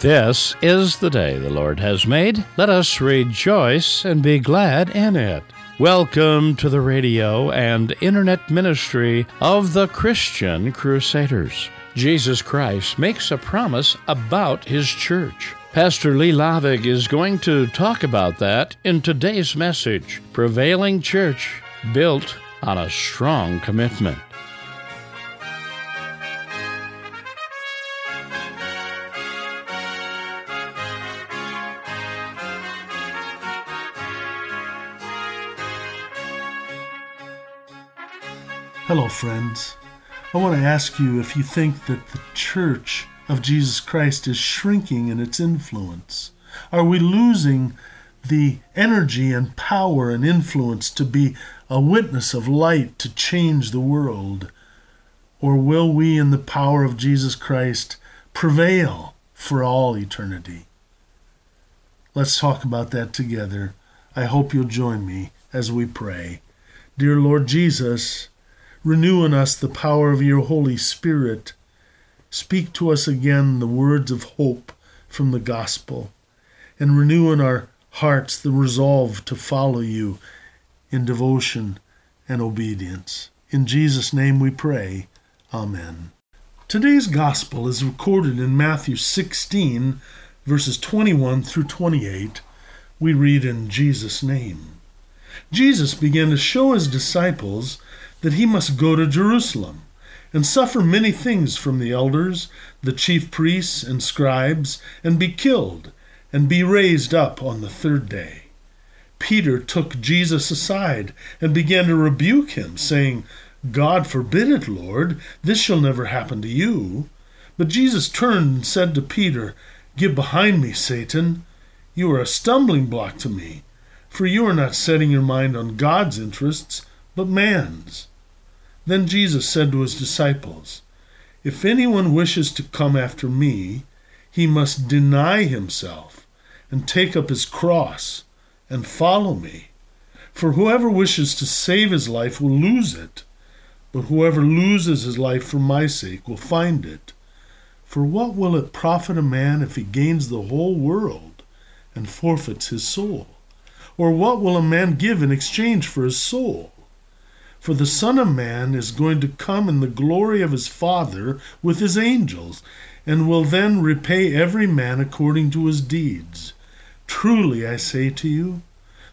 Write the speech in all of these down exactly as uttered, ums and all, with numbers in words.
This is the day the Lord has made. Let us rejoice and be glad in it. Welcome to the radio and internet ministry of the Christian Crusaders. Jesus Christ makes a promise about his church. Pastor Lee Laaveg is going to talk about that in today's message, Prevailing Church, Built on a Strong Commitment. Hello, friends. I want to ask you if you think that the Church of Jesus Christ is shrinking in its influence. Are we losing the energy and power and influence to be a witness of light to change the world? Or will we, in the power of Jesus Christ, prevail for all eternity? Let's talk about that together. I hope you'll join me as we pray. Dear Lord Jesus, renew in us the power of your Holy Spirit. Speak to us again the words of hope from the gospel, and renew in our hearts the resolve to follow you in devotion and obedience. In Jesus' name we pray. Amen. Today's gospel is recorded in Matthew sixteen, verses twenty-one through twenty-eight. We read, in Jesus' name. Jesus began to show his disciples that he must go to Jerusalem and suffer many things from the elders, the chief priests, and scribes, and be killed, and be raised up on the third day. Peter took Jesus aside and began to rebuke him, saying, God forbid it, Lord, this shall never happen to you. But Jesus turned and said to Peter, Get behind me, Satan. You are a stumbling block to me, for you are not setting your mind on God's interests, but man's. Then Jesus said to his disciples, If anyone wishes to come after me, he must deny himself and take up his cross and follow me. For whoever wishes to save his life will lose it, but whoever loses his life for my sake will find it. For what will it profit a man if he gains the whole world and forfeits his soul? Or what will a man give in exchange for his soul? For the Son of Man is going to come in the glory of his Father with his angels, and will then repay every man according to his deeds. Truly, I say to you,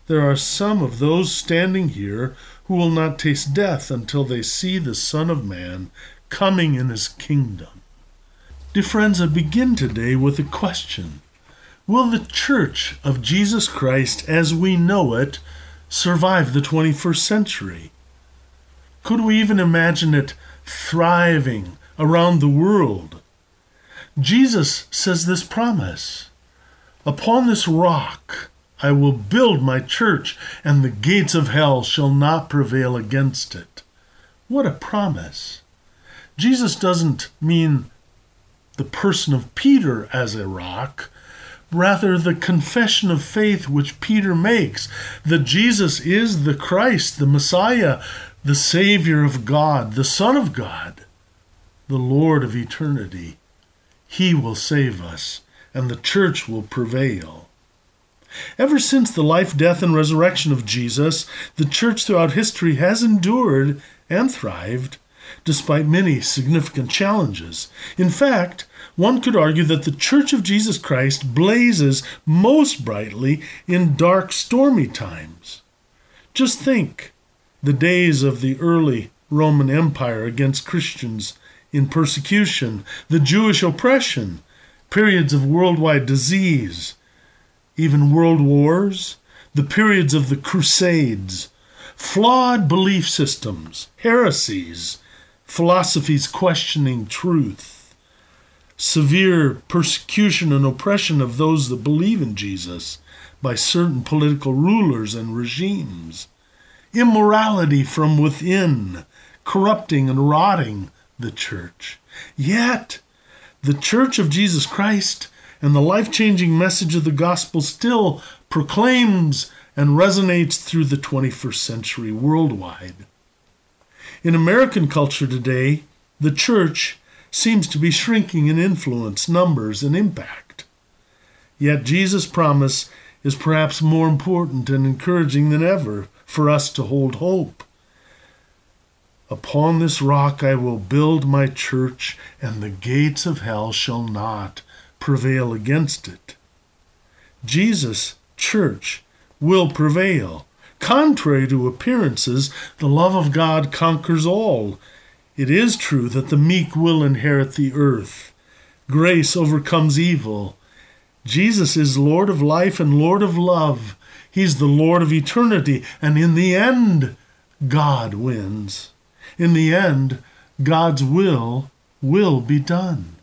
there are some of those standing here who will not taste death until they see the Son of Man coming in his kingdom. Dear friends, I begin today with a question. Will the Church of Jesus Christ as we know it survive the twenty-first century? Could we even imagine it thriving around the world? Jesus says this promise, Upon this rock I will build my church, and the gates of hell shall not prevail against it. What a promise! Jesus doesn't mean the person of Peter as a rock, rather the confession of faith which Peter makes, that Jesus is the Christ, the Messiah, the Savior of God, the Son of God, the Lord of eternity. He will save us, and the church will prevail. Ever since the life, death, and resurrection of Jesus, the church throughout history has endured and thrived, despite many significant challenges. In fact, one could argue that the Church of Jesus Christ blazes most brightly in dark, stormy times. Just think. The days of the early Roman Empire against Christians in persecution, the Jewish oppression, periods of worldwide disease, even world wars, the periods of the Crusades, flawed belief systems, heresies, philosophies questioning truth, severe persecution and oppression of those that believe in Jesus by certain political rulers and regimes, immorality from within, corrupting and rotting the church. Yet, the Church of Jesus Christ and the life-changing message of the gospel still proclaims and resonates through the twenty-first century worldwide. In American culture today, the church seems to be shrinking in influence, numbers, and impact. Yet Jesus' promise is perhaps more important and encouraging than ever for us to hold hope. Upon this rock I will build my church, and the gates of hell shall not prevail against it. Jesus' church will prevail. Contrary to appearances, the love of God conquers all. It is true that the meek will inherit the earth. Grace overcomes evil. Jesus is Lord of life and Lord of love. He's the Lord of eternity, and in the end, God wins. In the end, God's will will be done.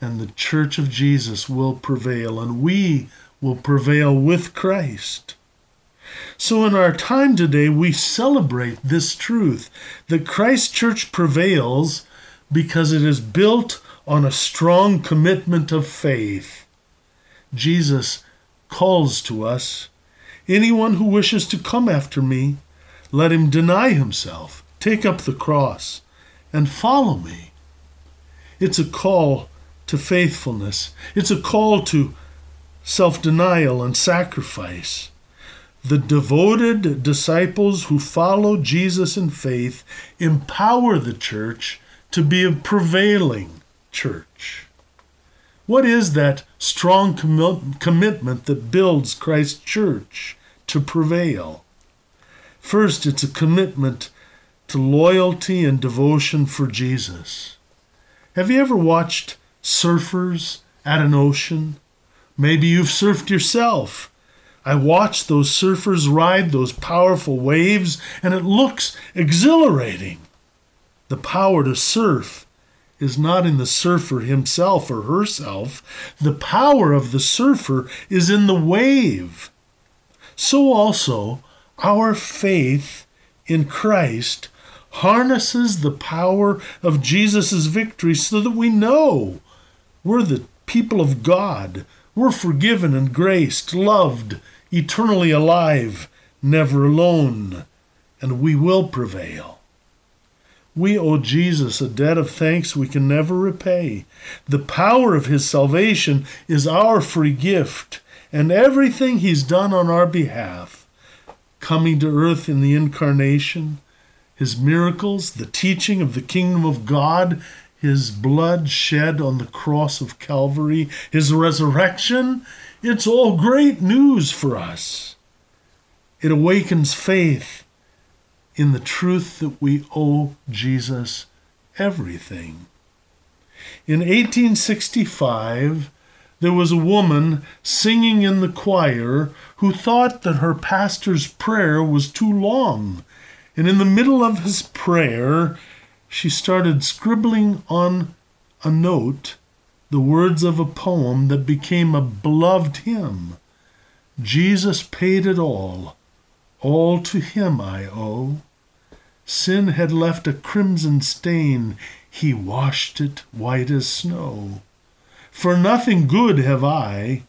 And the church of Jesus will prevail, and we will prevail with Christ. So in our time today, we celebrate this truth, that Christ's church prevails because it is built on a strong commitment of faith. Jesus calls to us, "Anyone who wishes to come after me, let him deny himself, take up the cross, and follow me." It's a call to faithfulness. It's a call to self-denial and sacrifice. The devoted disciples who follow Jesus in faith empower the church to be a prevailing church. What is that strong com- commitment that builds Christ's church to prevail? First, it's a commitment to loyalty and devotion for Jesus. Have you ever watched surfers at an ocean? Maybe you've surfed yourself. I watched those surfers ride those powerful waves, and it looks exhilarating. The power to surf is not in the surfer himself or herself. The power of the surfer is in the wave. So also, our faith in Christ harnesses the power of Jesus' victory so that we know we're the people of God. We're forgiven and graced, loved, eternally alive, never alone, and we will prevail. We owe Jesus a debt of thanks we can never repay. The power of his salvation is our free gift, and everything he's done on our behalf, coming to earth in the incarnation, his miracles, the teaching of the kingdom of God, his blood shed on the cross of Calvary, his resurrection, it's all great news for us. It awakens faith in the truth that we owe Jesus everything. In eighteen sixty-five, there was a woman singing in the choir who thought that her pastor's prayer was too long. And in the middle of his prayer, she started scribbling on a note the words of a poem that became a beloved hymn. Jesus paid it all, all to him I owe. Sin had left a crimson stain, he washed it white as snow. For nothing good have I.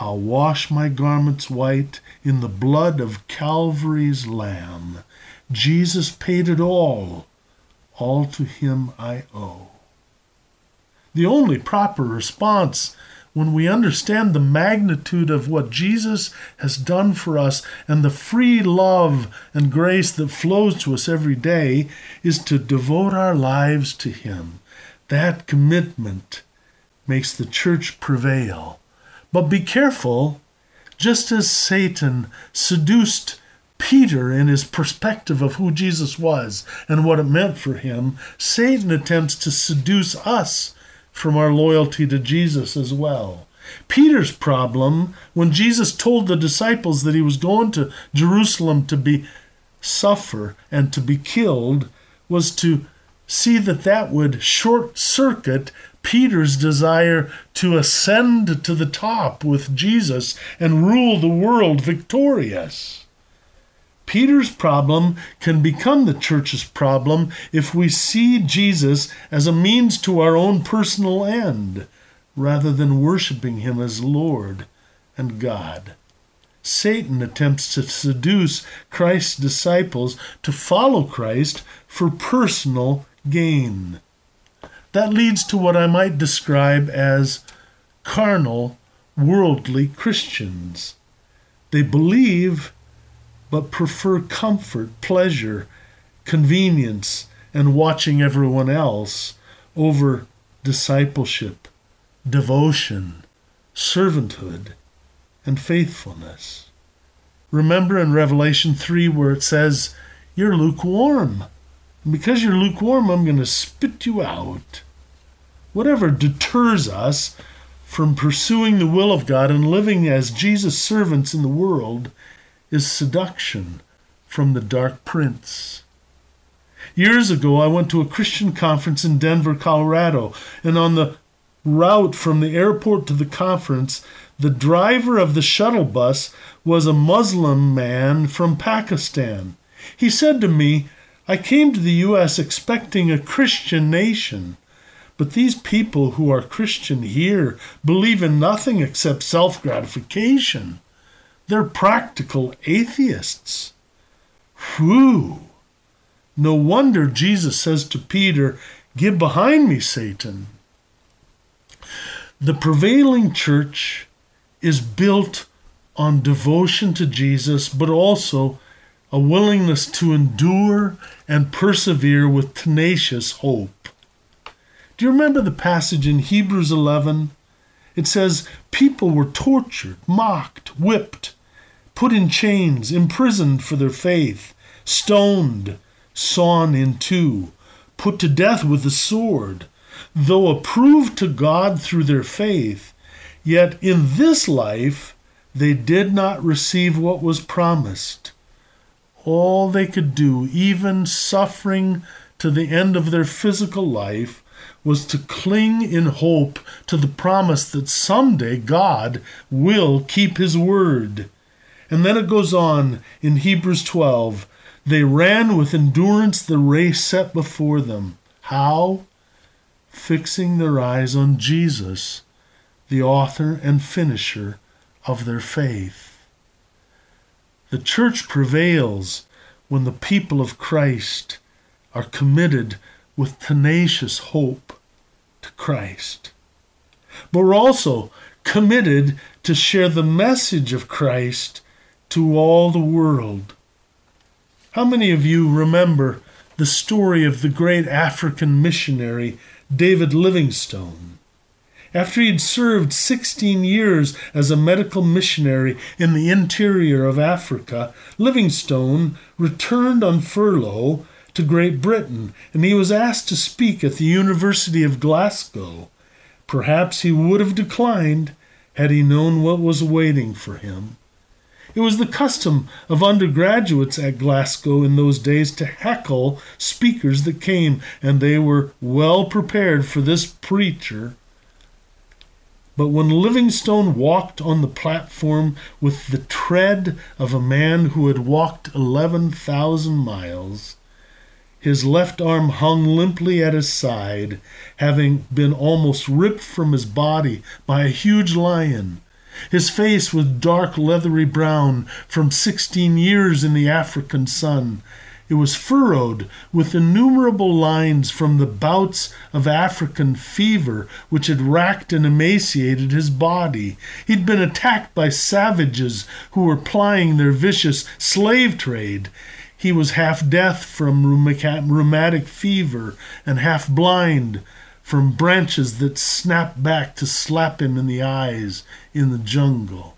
I'll wash my garments white in the blood of Calvary's Lamb. Jesus paid it all. All to him I owe. The only proper response when we understand the magnitude of what Jesus has done for us and the free love and grace that flows to us every day is to devote our lives to him. That commitment makes the church prevail. But be careful, just as Satan seduced Peter, in his perspective of who Jesus was and what it meant for him, Satan attempts to seduce us from our loyalty to Jesus as well. Peter's problem, when Jesus told the disciples that he was going to Jerusalem to be suffer and to be killed, was to see that that would short-circuit Peter's desire to ascend to the top with Jesus and rule the world victorious. Peter's problem can become the church's problem if we see Jesus as a means to our own personal end, rather than worshiping him as Lord and God. Satan attempts to seduce Christ's disciples to follow Christ for personal gain. That leads to what I might describe as carnal worldly Christians. They believe, but prefer comfort, pleasure, convenience, and watching everyone else over discipleship, devotion, servanthood, and faithfulness. Remember in Revelation three where it says, "You're lukewarm. And because you're lukewarm, I'm going to spit you out." Whatever deters us from pursuing the will of God and living as Jesus' servants in the world is seduction from the dark prince. Years ago, I went to a Christian conference in Denver, Colorado, and on the route from the airport to the conference, the driver of the shuttle bus was a Muslim man from Pakistan. He said to me, "I came to the U S expecting a Christian nation, but these people who are Christian here believe in nothing except self-gratification. They're practical atheists." Whew! No wonder Jesus says to Peter, "Get behind me, Satan." The prevailing church is built on devotion to Jesus, but also a willingness to endure and persevere with tenacious hope. Do you remember the passage in Hebrews eleven? It says, people were tortured, mocked, whipped, put in chains, imprisoned for their faith, stoned, sawn in two, put to death with the sword. Though approved to God through their faith, yet in this life they did not receive what was promised. All they could do, even suffering to the end of their physical life, was to cling in hope to the promise that someday God will keep his word. And then it goes on in Hebrews twelve, they ran with endurance the race set before them. How? Fixing their eyes on Jesus, the author and finisher of their faith. The church prevails when the people of Christ are committed with tenacious hope to Christ. But we're also committed to share the message of Christ to all the world. How many of you remember the story of the great African missionary David Livingstone? After he had served sixteen years as a medical missionary in the interior of Africa, Livingstone returned on furlough to Great Britain, and he was asked to speak at the University of Glasgow. Perhaps he would have declined had he known what was waiting for him. It was the custom of undergraduates at Glasgow in those days to heckle speakers that came, and they were well prepared for this preacher. But when Livingstone walked on the platform with the tread of a man who had walked eleven thousand miles, his left arm hung limply at his side, having been almost ripped from his body by a huge lion. His face was dark leathery brown from sixteen years in the African sun. It was furrowed with innumerable lines from the bouts of African fever which had racked and emaciated his body. He'd been attacked by savages who were plying their vicious slave trade. He was half deaf from rheumatic fever and half blind from branches that snapped back to slap him in the eyes in the jungle.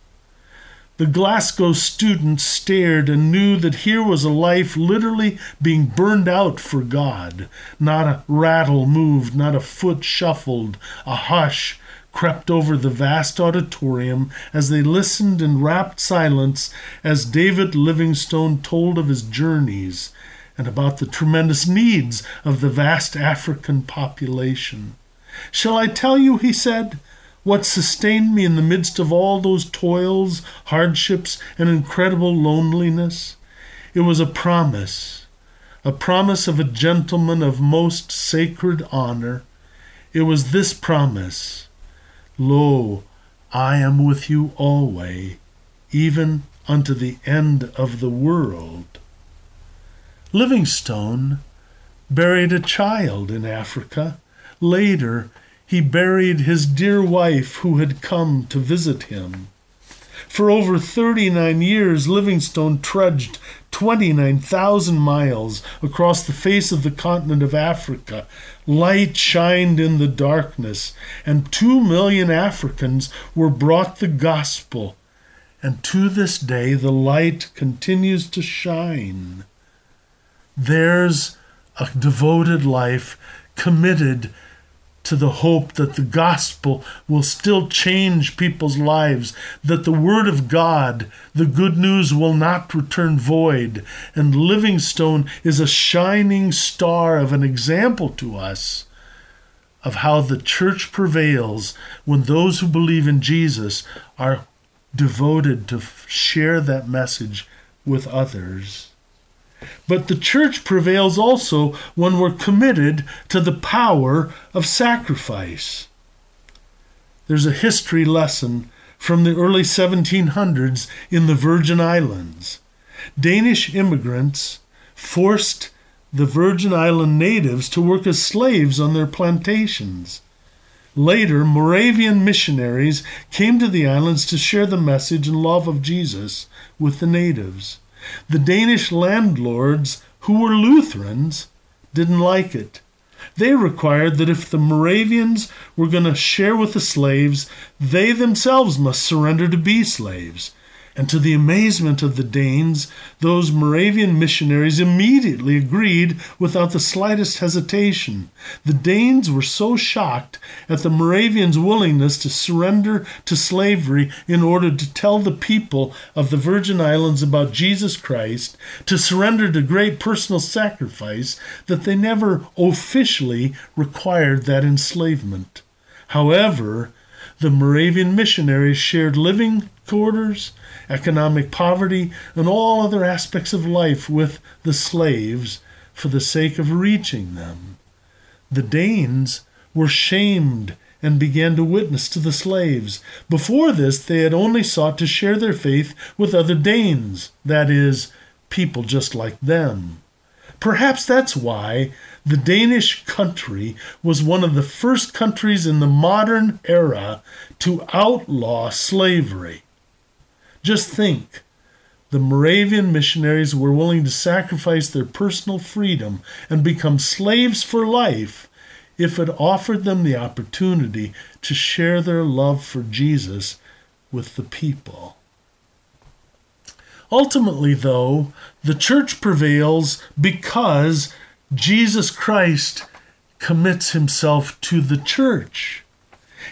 The Glasgow student stared and knew that here was a life literally being burned out for God. Not a rattle moved, not a foot shuffled. A hush crept over the vast auditorium as they listened in rapt silence as David Livingstone told of his journeys and about the tremendous needs of the vast African population. "Shall I tell you," he said, "what sustained me in the midst of all those toils, hardships, and incredible loneliness? It was a promise, a promise of a gentleman of most sacred honor. It was this promise, 'Lo, I am with you alway, even unto the end of the world.'" Livingstone buried a child in Africa. Later, he buried his dear wife who had come to visit him. For over thirty-nine years, Livingstone trudged twenty-nine thousand miles across the face of the continent of Africa. Light shined in the darkness, and two million Africans were brought the gospel. And to this day, the light continues to shine. There's a devoted life committed to the hope that the gospel will still change people's lives, that the word of God, the good news, will not return void. And Livingstone is a shining star of an example to us of how the church prevails when those who believe in Jesus are devoted to share that message with others. But the church prevails also when we're committed to the power of sacrifice. There's a history lesson from the early seventeen hundreds in the Virgin Islands. Danish immigrants forced the Virgin Island natives to work as slaves on their plantations. Later, Moravian missionaries came to the islands to share the message and love of Jesus with the natives. The Danish landlords, who were Lutherans, didn't like it. They required that if the Moravians were going to share with the slaves, they themselves must surrender to be slaves. And to the amazement of the Danes, those Moravian missionaries immediately agreed without the slightest hesitation. The Danes were so shocked at the Moravians' willingness to surrender to slavery in order to tell the people of the Virgin Islands about Jesus Christ, to surrender to great personal sacrifice, that they never officially required that enslavement. However, the Moravian missionaries shared living quarters, economic poverty, and all other aspects of life with the slaves for the sake of reaching them. The Danes were shamed and began to witness to the slaves. Before this, they had only sought to share their faith with other Danes, that is, people just like them. Perhaps that's why the Danish country was one of the first countries in the modern era to outlaw slavery. Just think, the Moravian missionaries were willing to sacrifice their personal freedom and become slaves for life if it offered them the opportunity to share their love for Jesus with the people. Ultimately, though, the church prevails because Jesus Christ commits himself to the church.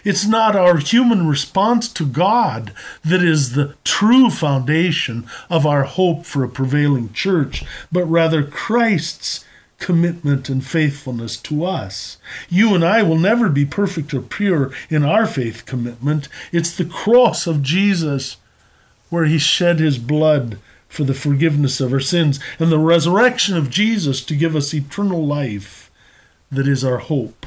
It's not our human response to God that is the true foundation of our hope for a prevailing church, but rather Christ's commitment and faithfulness to us. You and I will never be perfect or pure in our faith commitment. It's the cross of Jesus where he shed his blood for the forgiveness of our sins, and the resurrection of Jesus to give us eternal life that is our hope.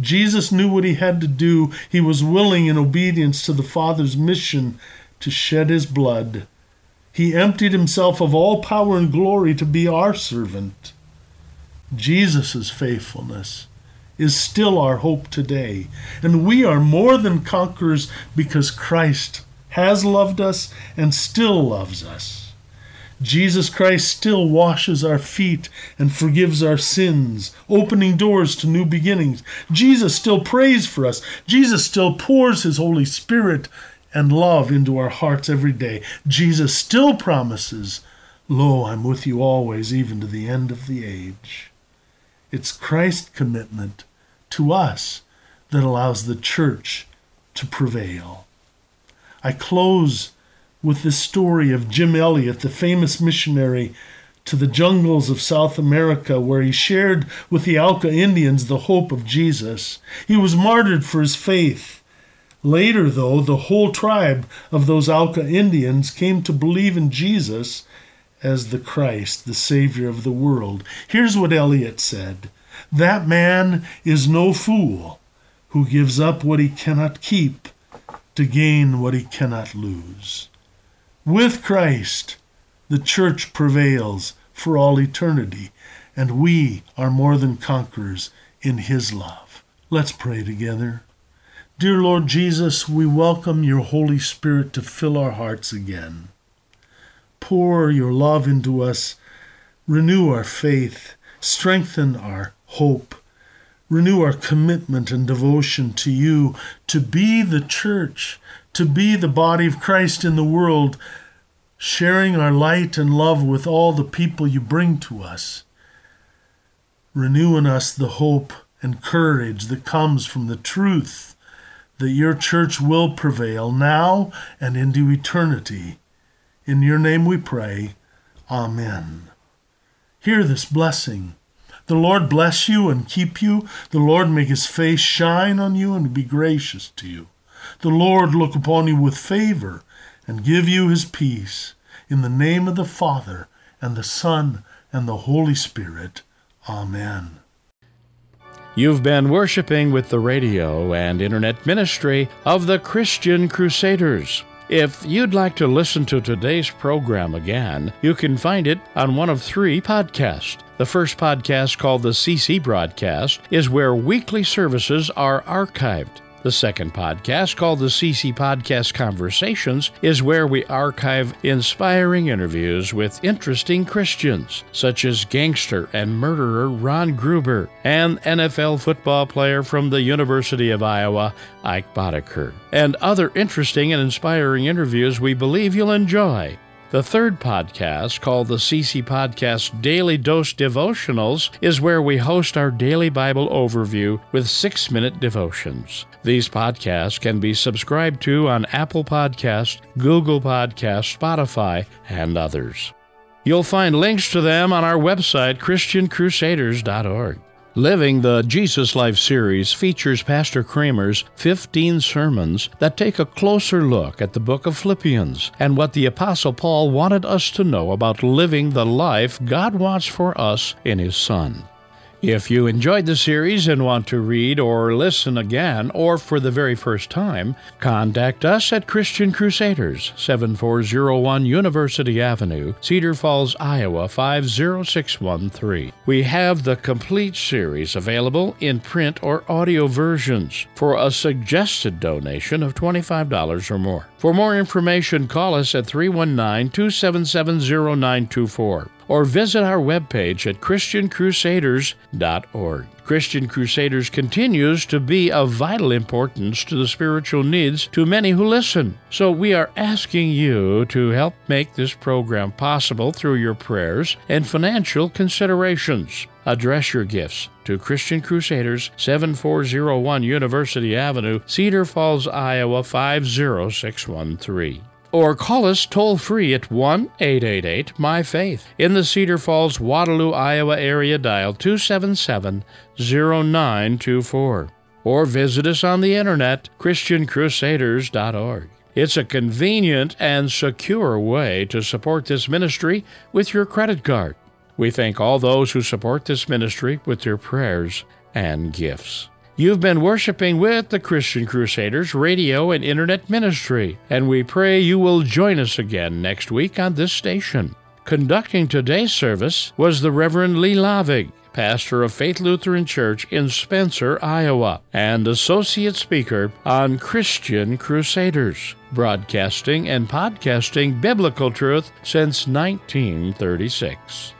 Jesus knew what he had to do. He was willing, in obedience to the Father's mission, to shed his blood. He emptied himself of all power and glory to be our servant. Jesus' faithfulness is still our hope today, and we are more than conquerors because Christ has loved us and still loves us. Jesus Christ still washes our feet and forgives our sins, opening doors to new beginnings. Jesus still prays for us. Jesus still pours his Holy Spirit and love into our hearts every day. Jesus still promises, "Lo, I'm with you always, even to the end of the age." It's Christ's commitment to us that allows the church to prevail. I close with the story of Jim Elliot, the famous missionary to the jungles of South America, where he shared with the Auca Indians the hope of Jesus. He was martyred for his faith. Later, though, the whole tribe of those Auca Indians came to believe in Jesus as the Christ, the Savior of the world. Here's what Elliot said: "That man is no fool who gives up what he cannot keep to gain what he cannot lose." With Christ, the church prevails for all eternity, and we are more than conquerors in his love. Let's pray together. Dear Lord Jesus, we welcome your Holy Spirit to fill our hearts again. Pour your love into us, renew our faith, strengthen our hope, renew our commitment and devotion to you, to be the church, to be the body of Christ in the world, sharing our light and love with all the people you bring to us. Renew in us the hope and courage that comes from the truth that your church will prevail now and into eternity. In your name we pray. Amen. Hear this blessing. The Lord bless you and keep you. The Lord make his face shine on you and be gracious to you. The Lord look upon you with favor and give you his peace. In the name of the Father and the Son and the Holy Spirit. Amen. You've been worshiping with the radio and internet ministry of the Christian Crusaders. If you'd like to listen to today's program again, you can find it on one of three podcasts. The first podcast, called the C C Broadcast, is where weekly services are archived. The second podcast, called the C C Podcast Conversations, is where we archive inspiring interviews with interesting Christians, such as gangster and murderer Ron Gruber and N F L football player from the University of Iowa, Ike Boddicker, and other interesting and inspiring interviews we believe you'll enjoy. The third podcast, called the C C Podcast Daily Dose Devotionals, is where we host our daily Bible overview with six-minute devotions. These podcasts can be subscribed to on Apple Podcasts, Google Podcasts, Spotify, and others. You'll find links to them on our website, christian crusaders dot org. Living the Jesus Life series features Pastor Kramer's fifteen sermons that take a closer look at the book of Philippians and what the Apostle Paul wanted us to know about living the life God wants for us in His Son. If you enjoyed the series and want to read or listen again, or for the very first time, contact us at Christian Crusaders, seven four zero one University Avenue, Cedar Falls, Iowa five zero six one three. We have the complete series available in print or audio versions for a suggested donation of twenty-five dollars or more. For more information, call us at three one nine, two seven seven, zero nine two four. Or visit our webpage at christian crusaders dot org. Christian Crusaders continues to be of vital importance to the spiritual needs to many who listen. So we are asking you to help make this program possible through your prayers and financial considerations. Address your gifts to Christian Crusaders, seven four zero one University Avenue, Cedar Falls, Iowa five zero six one three. Or call us toll-free at one eight eight eight, M Y, FAITH in the Cedar Falls, Waterloo, Iowa area. Dial two seven seven, zero nine two four. Or visit us on the internet, christian crusaders dot org. It's a convenient and secure way to support this ministry with your credit card. We thank all those who support this ministry with their prayers and gifts. You've been worshiping with the Christian Crusaders radio and internet ministry, and we pray you will join us again next week on this station. Conducting today's service was the Reverend Lee Laaveg, pastor of Faith Lutheran Church in Spencer, Iowa, and associate speaker on Christian Crusaders, broadcasting and podcasting biblical truth since nineteen thirty-six.